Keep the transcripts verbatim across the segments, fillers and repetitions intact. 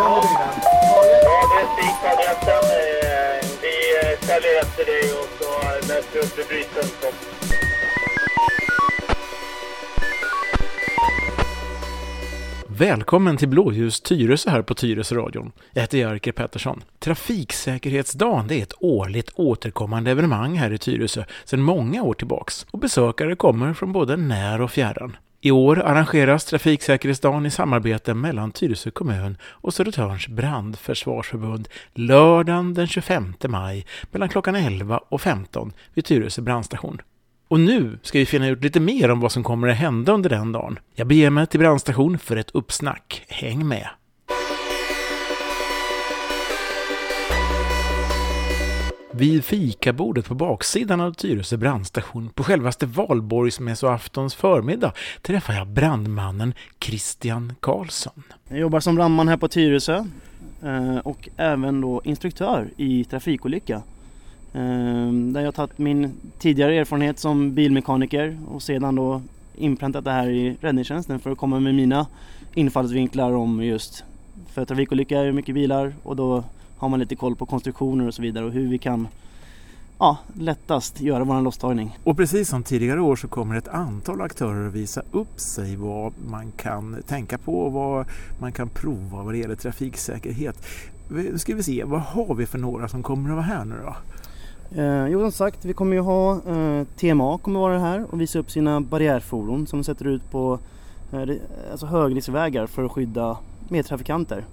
Ja, det är spikadrätten. Vi ställer efter dig och så läser upp det bryten. Välkommen till Blåljus Tyresö här på Tyresöradion. Jag heter Jerker Pettersson. Trafiksäkerhetsdagen, det är ett årligt återkommande evenemang här i Tyresö sedan många år tillbaks. Och besökare kommer från både när och fjärran. I år arrangeras Trafiksäkerhetsdagen i samarbete mellan Tyresö kommun och Södertörns brandförsvarsförbund lördagen den tjugofemte maj mellan klockan elva och femton vid Tyresö brandstation. Och nu ska vi finna ut lite mer om vad som kommer att hända under den dagen. Jag beger mig till brandstation för ett uppsnack. Häng med! Vid fikabordet på baksidan av Tyresö brandstation på självaste valborgsmässoaftons förmiddag träffar jag brandmannen Christian Karlsson. Jag jobbar som brandman här på Tyresö och även då instruktör i trafikolycka. Där jag har tagit min tidigare erfarenhet som bilmekaniker och sedan då inpräntat det här i räddningstjänsten för att komma med mina infallsvinklar om just för trafikolycka är mycket bilar och då har man lite koll på konstruktioner och så vidare och hur vi kan ja, lättast göra vår losstagning. Och precis som tidigare år så kommer ett antal aktörer att visa upp sig vad man kan tänka på och vad man kan prova vad det gäller trafiksäkerhet. Nu ska vi se, vad har vi för några som kommer att vara här nu då? Eh, jo, som sagt, vi kommer ju ha eh, T M A kommer vara här och visa upp sina barriärfordon som sätter ut på eh, alltså högriskvägar för att skydda medtrafikanter.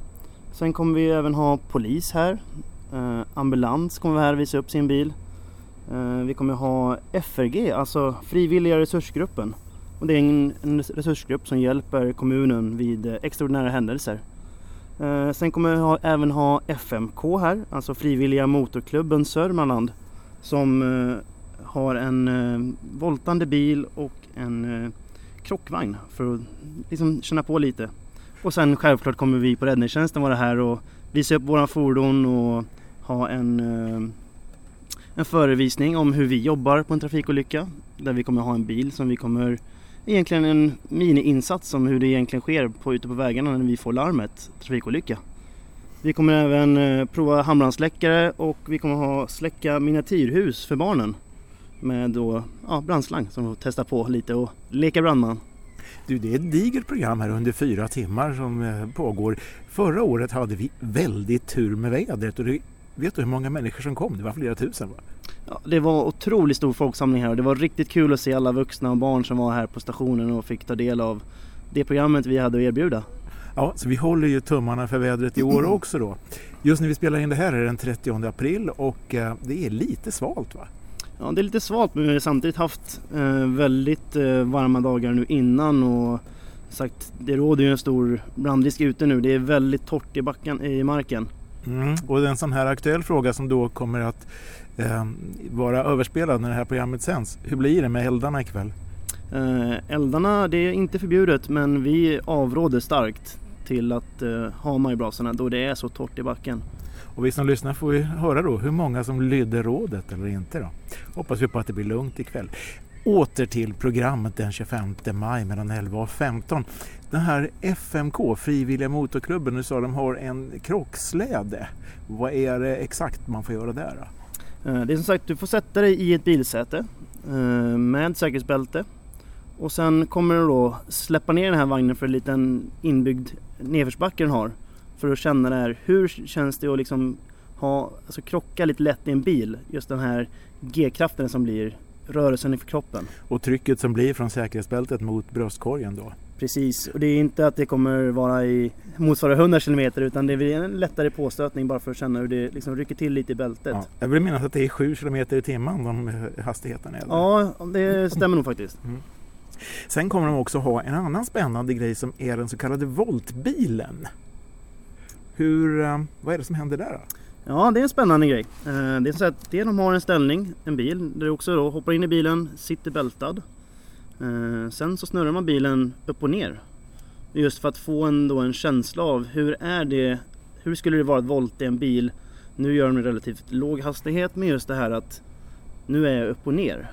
Sen kommer vi även ha polis här, eh, ambulans kommer vara här och visa upp sin bil. Eh, vi kommer ha F R G, alltså frivilliga resursgruppen. Och det är en, en resursgrupp som hjälper kommunen vid eh, extraordinära händelser. Eh, sen kommer vi ha, även ha F M K här, alltså frivilliga motorklubben Sörmanland som eh, har en eh, voltande bil och en eh, krockvagn för att liksom, känna på lite. Och sen självklart kommer vi på räddningstjänsten vara här och visa upp våra fordon och ha en, eh, en förevisning om hur vi jobbar på en trafikolycka. Där vi kommer ha en bil som vi kommer, egentligen en mini-insats om hur det egentligen sker på, ute på vägarna när vi får larmet trafikolycka. Vi kommer även eh, prova handbrandsläckare och vi kommer ha släcka miniatyrhus för barnen. Med då, ja, brandslang som vi får testa på lite och leka brandman. Du, det är ett digert program här under fyra timmar som pågår. Förra året hade vi väldigt tur med vädret och det, vet du hur många människor som kom? Det var flera tusen, va? Ja, det var otroligt stor folksamling här och det var riktigt kul att se alla vuxna och barn som var här på stationen och fick ta del av det programmet vi hade att erbjuda. Ja, så vi håller ju tummarna för vädret i år också då. Just när vi spelar in det här är det den trettionde april och det är lite svalt, va? Ja, det är lite svalt men vi har samtidigt haft eh, väldigt eh, varma dagar nu innan och sagt det råder ju en stor brandrisk ute nu. Det är väldigt torrt i backen i marken. Mm. Och det är en sån här aktuell fråga som då kommer att eh, vara överspelad när det här programmet sänds. Hur blir det med eldarna ikväll? Eh, eldarna, det är inte förbjudet men vi avråder starkt till att eh, ha majbrasorna då det är så torrt i backen. Och vi som lyssnar får ju höra då hur många som lydde rådet eller inte då. Hoppas vi på att det blir lugnt ikväll. Åter till programmet den tjugofemte maj mellan elva och femton. Den här F M K, frivilliga motorklubben, du sa de har en krocksläde. Vad är det exakt man får göra där då? Det är som sagt, du får sätta dig i ett bilsäte med säkerhetsbälte. Och sen kommer du då släppa ner den här vagnen för en liten inbyggd nedförsbacke den har. För att känna det här, hur känns det att liksom ha, alltså krocka lite lätt i en bil? Just den här G-kraften som blir rörelsen för kroppen. Och trycket som blir från säkerhetsbältet mot bröstkorgen då? Precis, och det är inte att det kommer vara i motsvara hundra kilometer utan det är en lättare påstötning bara för att känna hur det liksom rycker till lite i bältet. Ja, jag vill minnas att det är sju kilometer i timmen de hastigheterna. Eller? Ja, det stämmer nog faktiskt. Mm. Sen kommer de också ha en annan spännande grej som är den så kallade voltbilen. Hur, vad är det som händer där då? Ja, det är en spännande grej. Det är så att de har en ställning, en bil, där du också då hoppar in i bilen, sitter bältad. Sen så snurrar man bilen upp och ner. Just för att få en, då en känsla av hur är det, hur skulle det vara att volta i en bil? Nu gör de relativt låg hastighet med just det här att nu är jag upp och ner.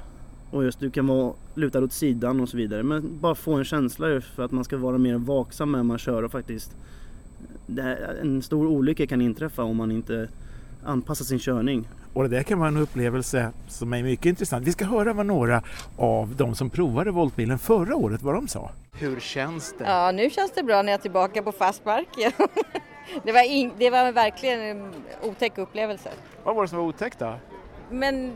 Och just du kan vara lutad åt sidan och så vidare. Men bara få en känsla för att man ska vara mer vaksam när man kör och faktiskt det här, en stor olycka kan inträffa om man inte anpassar sin körning. Och det där kan vara en upplevelse som är mycket intressant. Vi ska höra vad några av de som provade voltbilen förra året, vad de sa. Hur känns det? Ja, nu känns det bra när jag är tillbaka på fast mark. det, var in, det var verkligen en otäck upplevelse. Vad var det som var otäckt då? Men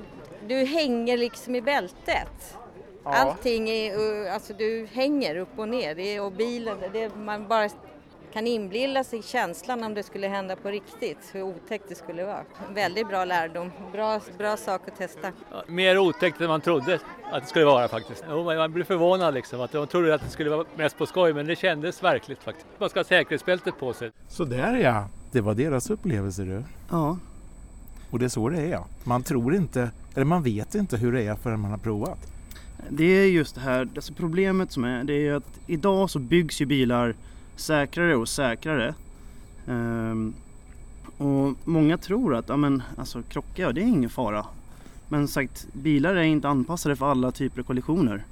du hänger liksom i bältet. Ja. Allting är, alltså du hänger upp och ner. Det är, och bilen, det är, man bara... kan inbilla sig känslan om det skulle hända på riktigt, hur otäckt det skulle vara. Väldigt bra lärdom, bra, bra sak att testa. Ja, mer otäckt än man trodde att det skulle vara faktiskt. Jo, man blev förvånad liksom, att man trodde att det skulle vara mest på skoj, men det kändes verkligt faktiskt. Man ska ha säkerhetsbältet på sig. Så där ja, det var deras upplevelser du. Ja. Och det är så det är. Man tror inte, eller man vet inte hur det är förrän man har provat. Det är just det här, alltså problemet som är, det är att idag så byggs ju bilar säkrare och säkrare. Ehm, och många tror att ja, men, alltså, krocka, ja, det är ingen fara. Men sagt, bilar är inte anpassade för alla typer av kollisioner.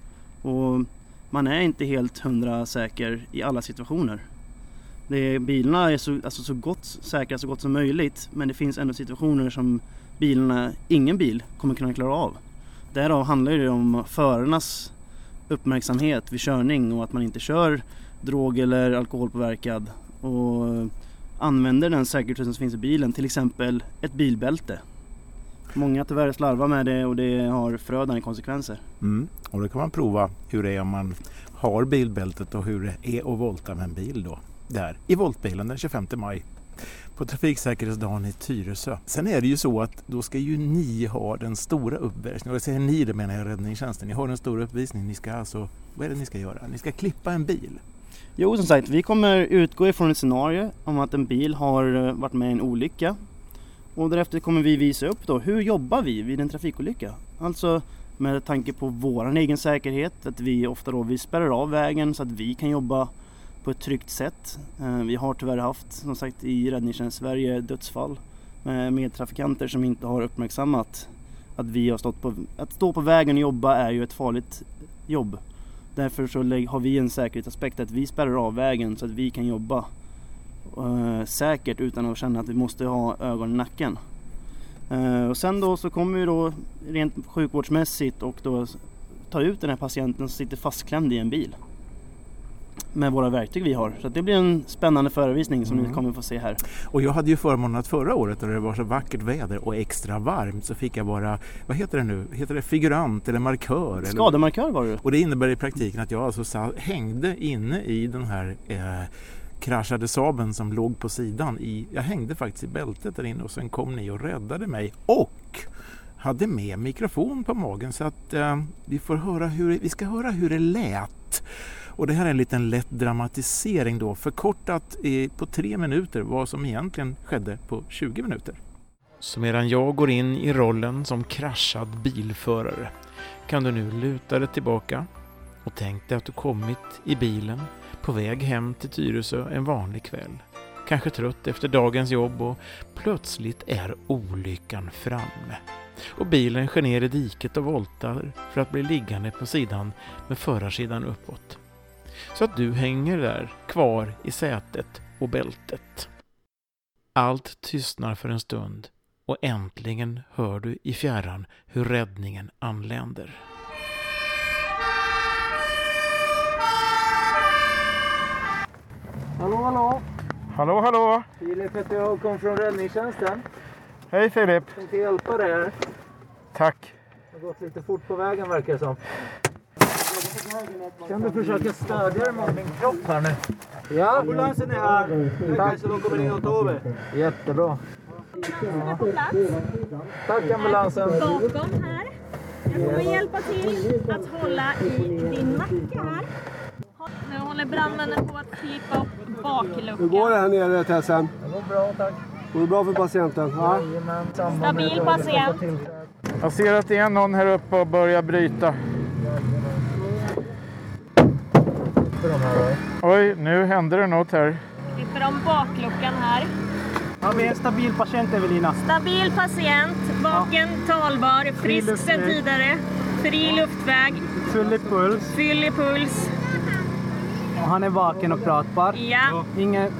Och man är inte helt hundra säker i alla situationer. Det är, bilarna är så, alltså, så gott, säkra så gott som möjligt. Men det finns ändå situationer som bilarna, ingen bil kommer kunna klara av. Därav handlar det om förarnas uppmärksamhet vid körning och att man inte kör drog- eller alkoholpåverkad och använder den säkerhet som finns i bilen, till exempel ett bilbälte. Många tyvärr slarvar med det och det har förödande konsekvenser. Mm. Och då kan man prova hur det är om man har bilbältet och hur det är att volta med en bil då. Där i voltbilen den tjugofemte maj på Trafiksäkerhetsdagen i Tyresö. Sen är det ju så att då ska ju ni ha den stora uppvisningen. Och jag säger ni, det menar jag räddningstjänsten. Ni har den stora uppvisningen. Ni ska alltså, vad är det ni ska göra? Ni ska klippa en bil. Jo, som sagt, vi kommer utgå ifrån ett scenario om att en bil har varit med i en olycka. Och därefter kommer vi visa upp då, hur jobbar vi vid en trafikolycka? Alltså med tanke på vår egen säkerhet, att vi ofta då, vi spärrar av vägen så att vi kan jobba på ett tryggt sätt. Vi har tyvärr haft, som sagt, i Räddningstjänst Sverige dödsfall med medtrafikanter som inte har uppmärksammat att vi har stått på, att stå på vägen och jobba är ju ett farligt jobb. Därför så har vi en säkerhetsaspekt att vi spärrar av vägen så att vi kan jobba eh, säkert utan att känna att vi måste ha ögon i nacken. Eh, och sen då så kommer vi då rent sjukvårdsmässigt och då ta ut den här patienten som sitter fastklämd i en bil. Med våra verktyg vi har. Så det blir en spännande förevisning som mm. ni kommer få se här. Och jag hade ju förmånen att förra året när det var så vackert väder och extra varmt så fick jag vara, vad heter det nu? Heter det figurant eller markör? Skademarkör eller? Var du. Och det innebär i praktiken att jag alltså sa, hängde inne i den här eh, kraschade Saben som låg på sidan. I, jag hängde faktiskt i bältet där inne och sen kom ni och räddade mig. Och hade med mikrofon på magen så att eh, vi får höra hur, vi ska höra hur det lät. Och det här är en liten lätt dramatisering då, förkortat på tre minuter vad som egentligen skedde på tjugo minuter. Så medan jag går in i rollen som kraschad bilförare kan du nu luta dig tillbaka och tänk dig att du kommit i bilen på väg hem till Tyresö en vanlig kväll. Kanske trött efter dagens jobb och plötsligt är olyckan framme. Och bilen sker ner i diket och voltar för att bli liggande på sidan med förarsidan uppåt. Så att du hänger där kvar i sätet och bältet. Allt tystnar för en stund och äntligen hör du i fjärran hur räddningen anländer. Hallå, hallå. Hallå, hallå. Filip heter jag och kom från räddningstjänsten. Hej Filip. Jag tänkte hjälpa dig här. Tack. Det har gått lite fort på vägen verkar det som. Kan du försöka stödja dig mot min kropp här nu? Ja, ambulansen är här. Tack. Så de kommer in och tar över. Jättebra. Ja. Tack ambulansen. Bakom här. Jag kommer hjälpa till att hålla i din nacke här. Nu håller brandmännen på att klippa upp bakluckan. Hur går det här nere Tessan? Det går bra, tack. Går det bra för patienten? Ja. Stabil patient. Jag ser att det är någon här uppe och börjar bryta. Här, oj, nu händer det något här. Klipper de bakluckan här. Ja, vi är stabil patient, Evelina. Stabil patient, vaken, ja. Talbar, frisk sen tidigare. Fri luftväg. Full i puls. Full i puls. Och han är vaken och pratbar. Ja. Inget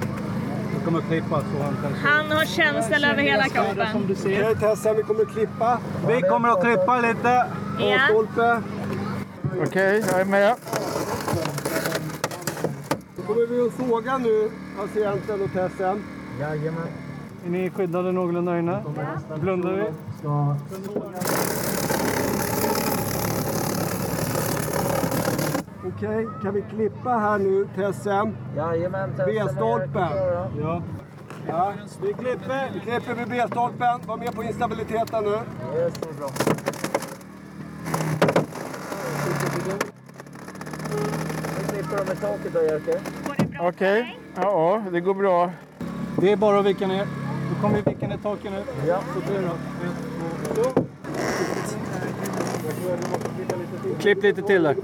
kommer att klippa. Så han, han har känsel över hela kroppen. Som du ser. Jag testar, vi kommer att klippa. Vi kommer att klippa lite. Ja. Okej, jag är med. Då kommer vi att såga nu patienten och testen. Jajamän. Är ni skyddade någorlunda inne? Ja. Blundar vi? Ja. Okej, kan vi klippa här nu, testen? Jajamän, testen. B-stolpen. Ja. Ja, vi klipper. Vi klipper vid B-stolpen. Var med på instabiliteten nu. Det står bra. Vi klipper dem med taket då, Jerker. Går det bra? Okej, ja, det går bra. Det är bara att vika ner. Då kommer vi vika ner taket nu. Ja. Så tre då. Ett, två, två. Klipp lite till där.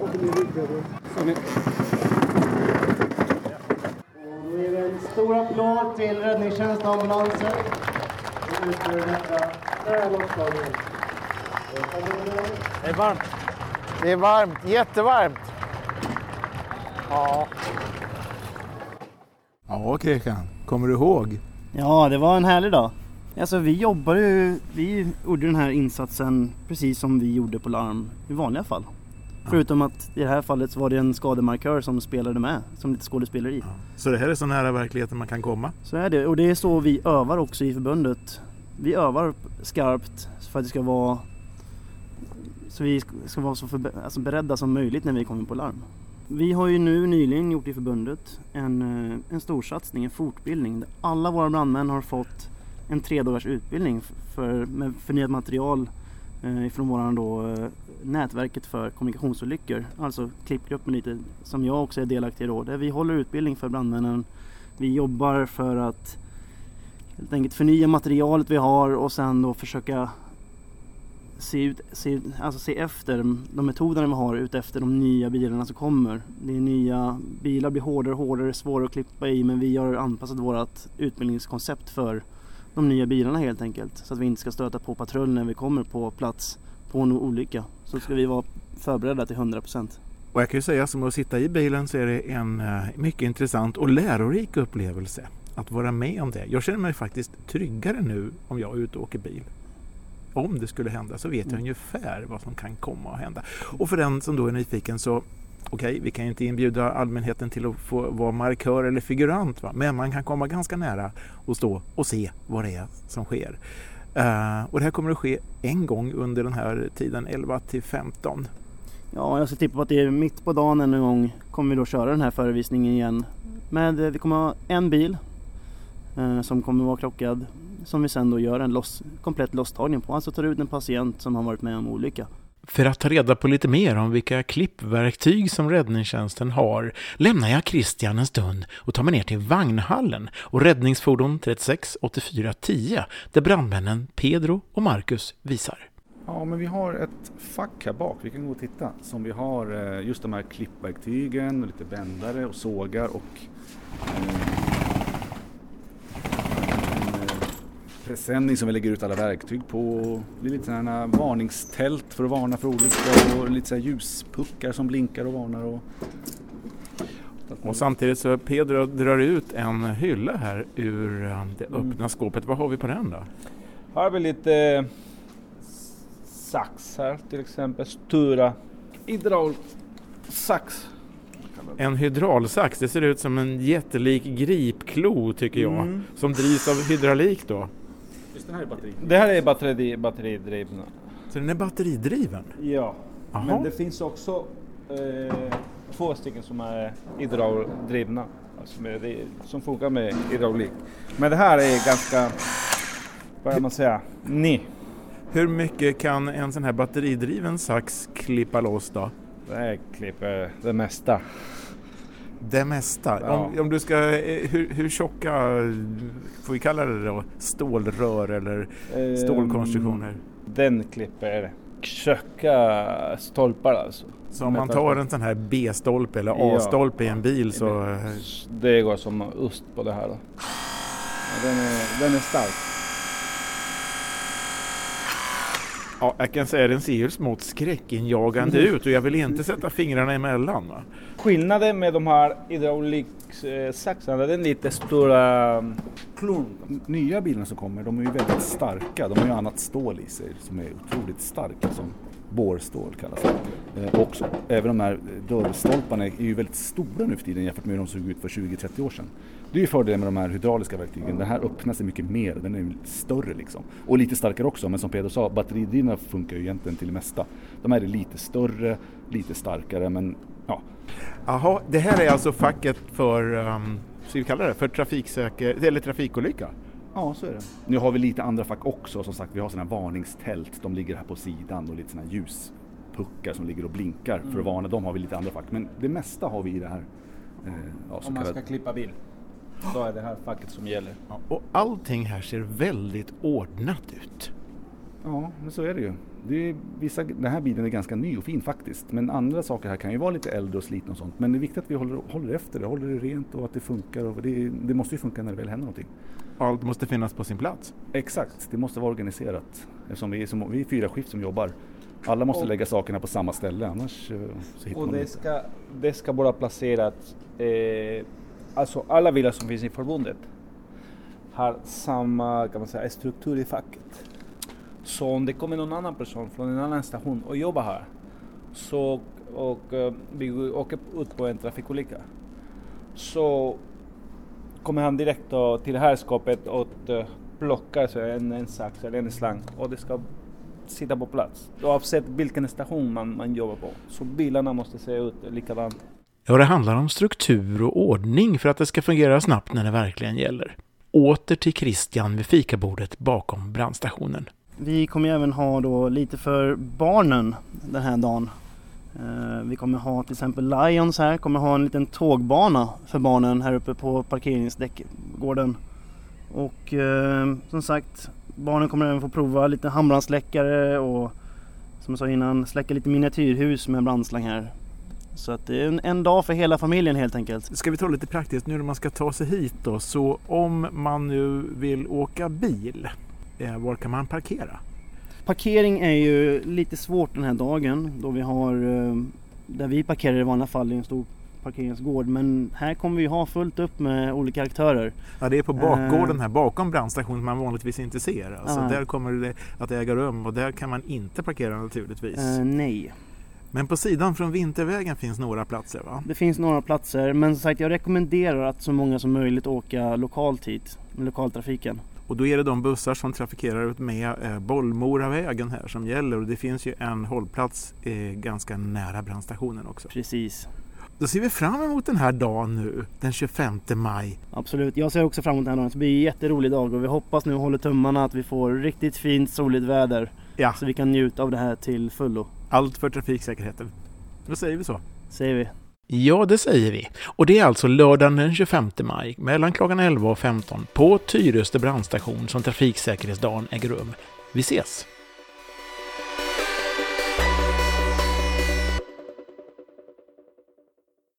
Nu är det en stor applåd till Räddningstjänst och ambulansen. Det är varmt. Det är varmt, jättevarmt. Ja. Ja, Christian. Kommer du ihåg? Ja, det var en härlig dag. Alltså vi jobbar ju, vi gjorde den här insatsen precis som vi gjorde på larm i vanliga fall. Ja. Förutom att i det här fallet så var det en skademarkör som spelade med, som lite skådespelare i. Ja. Så det här är så nära verkligheten man kan komma? Så är det, och det är så vi övar också i förbundet. Vi övar skarpt för att det ska vara, så vi ska vara så förbe- alltså beredda som möjligt när vi kommer på larm. Vi har ju nu nyligen gjort i förbundet en, en storsatsning, en fortbildning. Där alla våra brandmän har fått en tre dagars utbildning för, med förnyat material eh, från våran då, eh, nätverket för kommunikationsolyckor. Alltså klippgruppen lite, som jag också är delaktig i då. Där vi håller utbildning för brandmännen. Vi jobbar för att helt enkelt förnya materialet vi har och sen då försöka se, ut, se, alltså se efter de metoderna vi har ut efter de nya bilarna som kommer. Det är nya bilar blir hårdare och hårdare, svårare att klippa i, men vi har anpassat vårt utbildningskoncept för de nya bilarna helt enkelt, så att vi inte ska stöta på patrull när vi kommer på plats på en olycka. Så ska vi vara förberedda till hundra procent. Och jag kan ju säga, som att sitta i bilen så är det en mycket intressant och lärorik upplevelse att vara med om det. Jag känner mig faktiskt tryggare nu om jag är ute och åker bil. Om det skulle hända så vet jag mm. ungefär vad som kan komma att hända. Och för den som då är nyfiken så, okej, okay, vi kan ju inte inbjuda allmänheten till att få vara markör eller figurant, va? Men man kan komma ganska nära och stå och se vad det är som sker. Uh, och det här kommer att ske en gång under den här tiden, elva till femton. Ja, jag ska tippa på att det är mitt på dagen en gång kommer vi då köra den här förevisningen igen. Men vi kommer ha en bil uh, som kommer vara klockad, som vi sen då gör en loss, komplett losstagning på. Alltså tar ut en patient som har varit med om olycka. För att ta reda på lite mer om vilka klippverktyg som räddningstjänsten har lämnar jag Christian en stund och tar mig ner till vagnhallen och räddningsfordon trettiosex åttiofyra tio där brandmännen Pedro och Markus visar. Ja, men vi har ett fack här bak, vi kan gå och titta, som vi har just de här klippverktygen och lite bändare och sågar och presenning som vi lägger ut alla verktyg på. Det är lite sådana varningstält för att varna för olyckor och lite så här ljuspuckar som blinkar och varnar. Och, och samtidigt så Pedro drar ut en hylla här ur det öppna mm. skåpet. Vad har vi på den då? Här har vi lite sax här till exempel. Stora hydraulsax. En hydraulsax, det ser ut som en jättelik gripklo tycker jag. Mm. Som drivs av hydraulik då. Den här är batteri. Det här är batteri, batteridriven. Så den är batteridriven? Ja. Aha. Men det finns också eh, två stycken som är hydrauldrivna. Alltså med, som funkar med hydraulik. Men det här är ganska, vad man säga, ny. Hur mycket kan en sån här batteridriven sax klippa loss då? Det här klipper det mesta. Det mesta. Ja. Om, om du ska, hur, hur tjocka, får vi kalla det då? Stålrör eller ehm, stålkonstruktioner? Den klipper tjocka stolpar alltså. Så om man tar en sån här B-stolpe eller A-stolpe ja. I en bil så... Det går som ost på det här då. Den är, den är stark. Ja, jag kan säga den ser ju smått skräckinjagande ut och jag vill inte sätta fingrarna emellan. Va? Skillnaden med de här hydrauliksaxarna, den lite stora klor. Nya bilarna som kommer, de är ju väldigt starka. De har ju annat stål i sig som är otroligt starka, som borrstål kallas det. Eh, också. Även de här dörrstolparna är ju väldigt stora nu för tiden jämfört med hur de såg ut för tjugo till trettio år sedan. Det är ju fördelen med de här hydrauliska verktygen. Den här öppnar sig mycket mer, den är större liksom. Och lite starkare också, men som Pedro sa, batteridrivna funkar ju egentligen till det mesta. De här är lite större, lite starkare, men ja. Jaha, det här är alltså facket för, um, så vi kallar det, för trafiksäker- eller trafikolycka? Ja, så är det. Nu har vi lite andra fack också, som sagt, vi har sådana här varningstält, de ligger här på sidan och lite sådana här ljuspuckar som ligger och blinkar mm. för att varna, de har vi lite andra fack, men det mesta har vi i det här. Eh, ja, så Om man kallad... ska klippa bil. Då är det här facket som gäller. Ja, och allting här ser väldigt ordnat ut. Ja, men så är det ju. Det är vissa, den här bilen är ganska ny och fin faktiskt. Men andra saker här kan ju vara lite äldre och slitna och sånt. Men det är viktigt att vi håller, håller efter det. Håller det rent och att det funkar. Och det, det måste ju funka när det väl händer någonting. Allt måste finnas på sin plats. Exakt, det måste vara organiserat. Eftersom vi är, som, vi är fyra skift som jobbar. Alla måste och, lägga sakerna på samma ställe. Annars så hittar man det. Och ska, det ska vara placerat... Eh, Alltså alla bilar som finns i förbundet har samma, kan man säga, struktur i facket. Så om det kommer någon annan person från en annan station och jobbar här så, och vi åker ut på en trafikolycka, så kommer han direkt till det här skåpet och plockar en, en sax eller en slang och det ska sitta på plats. Oavsett vilken station man, man jobbar på, så bilarna måste se ut likadant. Ja, det handlar om struktur och ordning för att det ska fungera snabbt när det verkligen gäller. Åter till Christian vid fikabordet bakom brandstationen. Vi kommer även ha då lite för barnen den här dagen. Vi kommer ha till exempel Lions här, kommer ha en liten tågbana för barnen här uppe på parkeringsdäckgården. Och som sagt, barnen kommer även få prova lite handbrandsläckare och som jag sa innan, släcka lite miniatyrhus med brandslang här. Så att det är en, en dag för hela familjen helt enkelt. Ska vi ta lite praktiskt nu när man ska ta sig hit då? Så om man nu vill åka bil, eh, var kan man parkera? Parkering är ju lite svårt den här dagen. Då vi har, eh, där vi parkerar i vanliga fall i en stor parkeringsgård. Men här kommer vi ha fullt upp med olika aktörer. Ja, det är på bakgården här, bakom brandstationen man vanligtvis inte ser. Alltså, ja. Där kommer det att äga rum och där kan man inte parkera naturligtvis. Eh, nej. Men på sidan från Vintervägen finns några platser, va? Det finns några platser, men som sagt, jag rekommenderar att så många som möjligt åka lokalt hit, med lokaltrafiken. Och då är det de bussar som trafikerar ut med eh, Bollmoravägen här som gäller, och det finns ju en hållplats eh, ganska nära brandstationen också. Precis. Då ser vi fram emot den här dagen nu, den tjugofemte maj. Absolut, jag ser också fram emot den här dagen. Det blir en jätterolig dag och vi hoppas nu, håller tummarna, att vi får riktigt fint soligt väder. Ja. Så vi kan njuta av det här till fullo. Allt för trafiksäkerheten. Då säger vi så. Säger vi. Ja, det säger vi. Och det är alltså lördagen den tjugofemte maj mellan klockan elva och femton på Tyresö brandstation som trafiksäkerhetsdagen äger rum. Vi ses!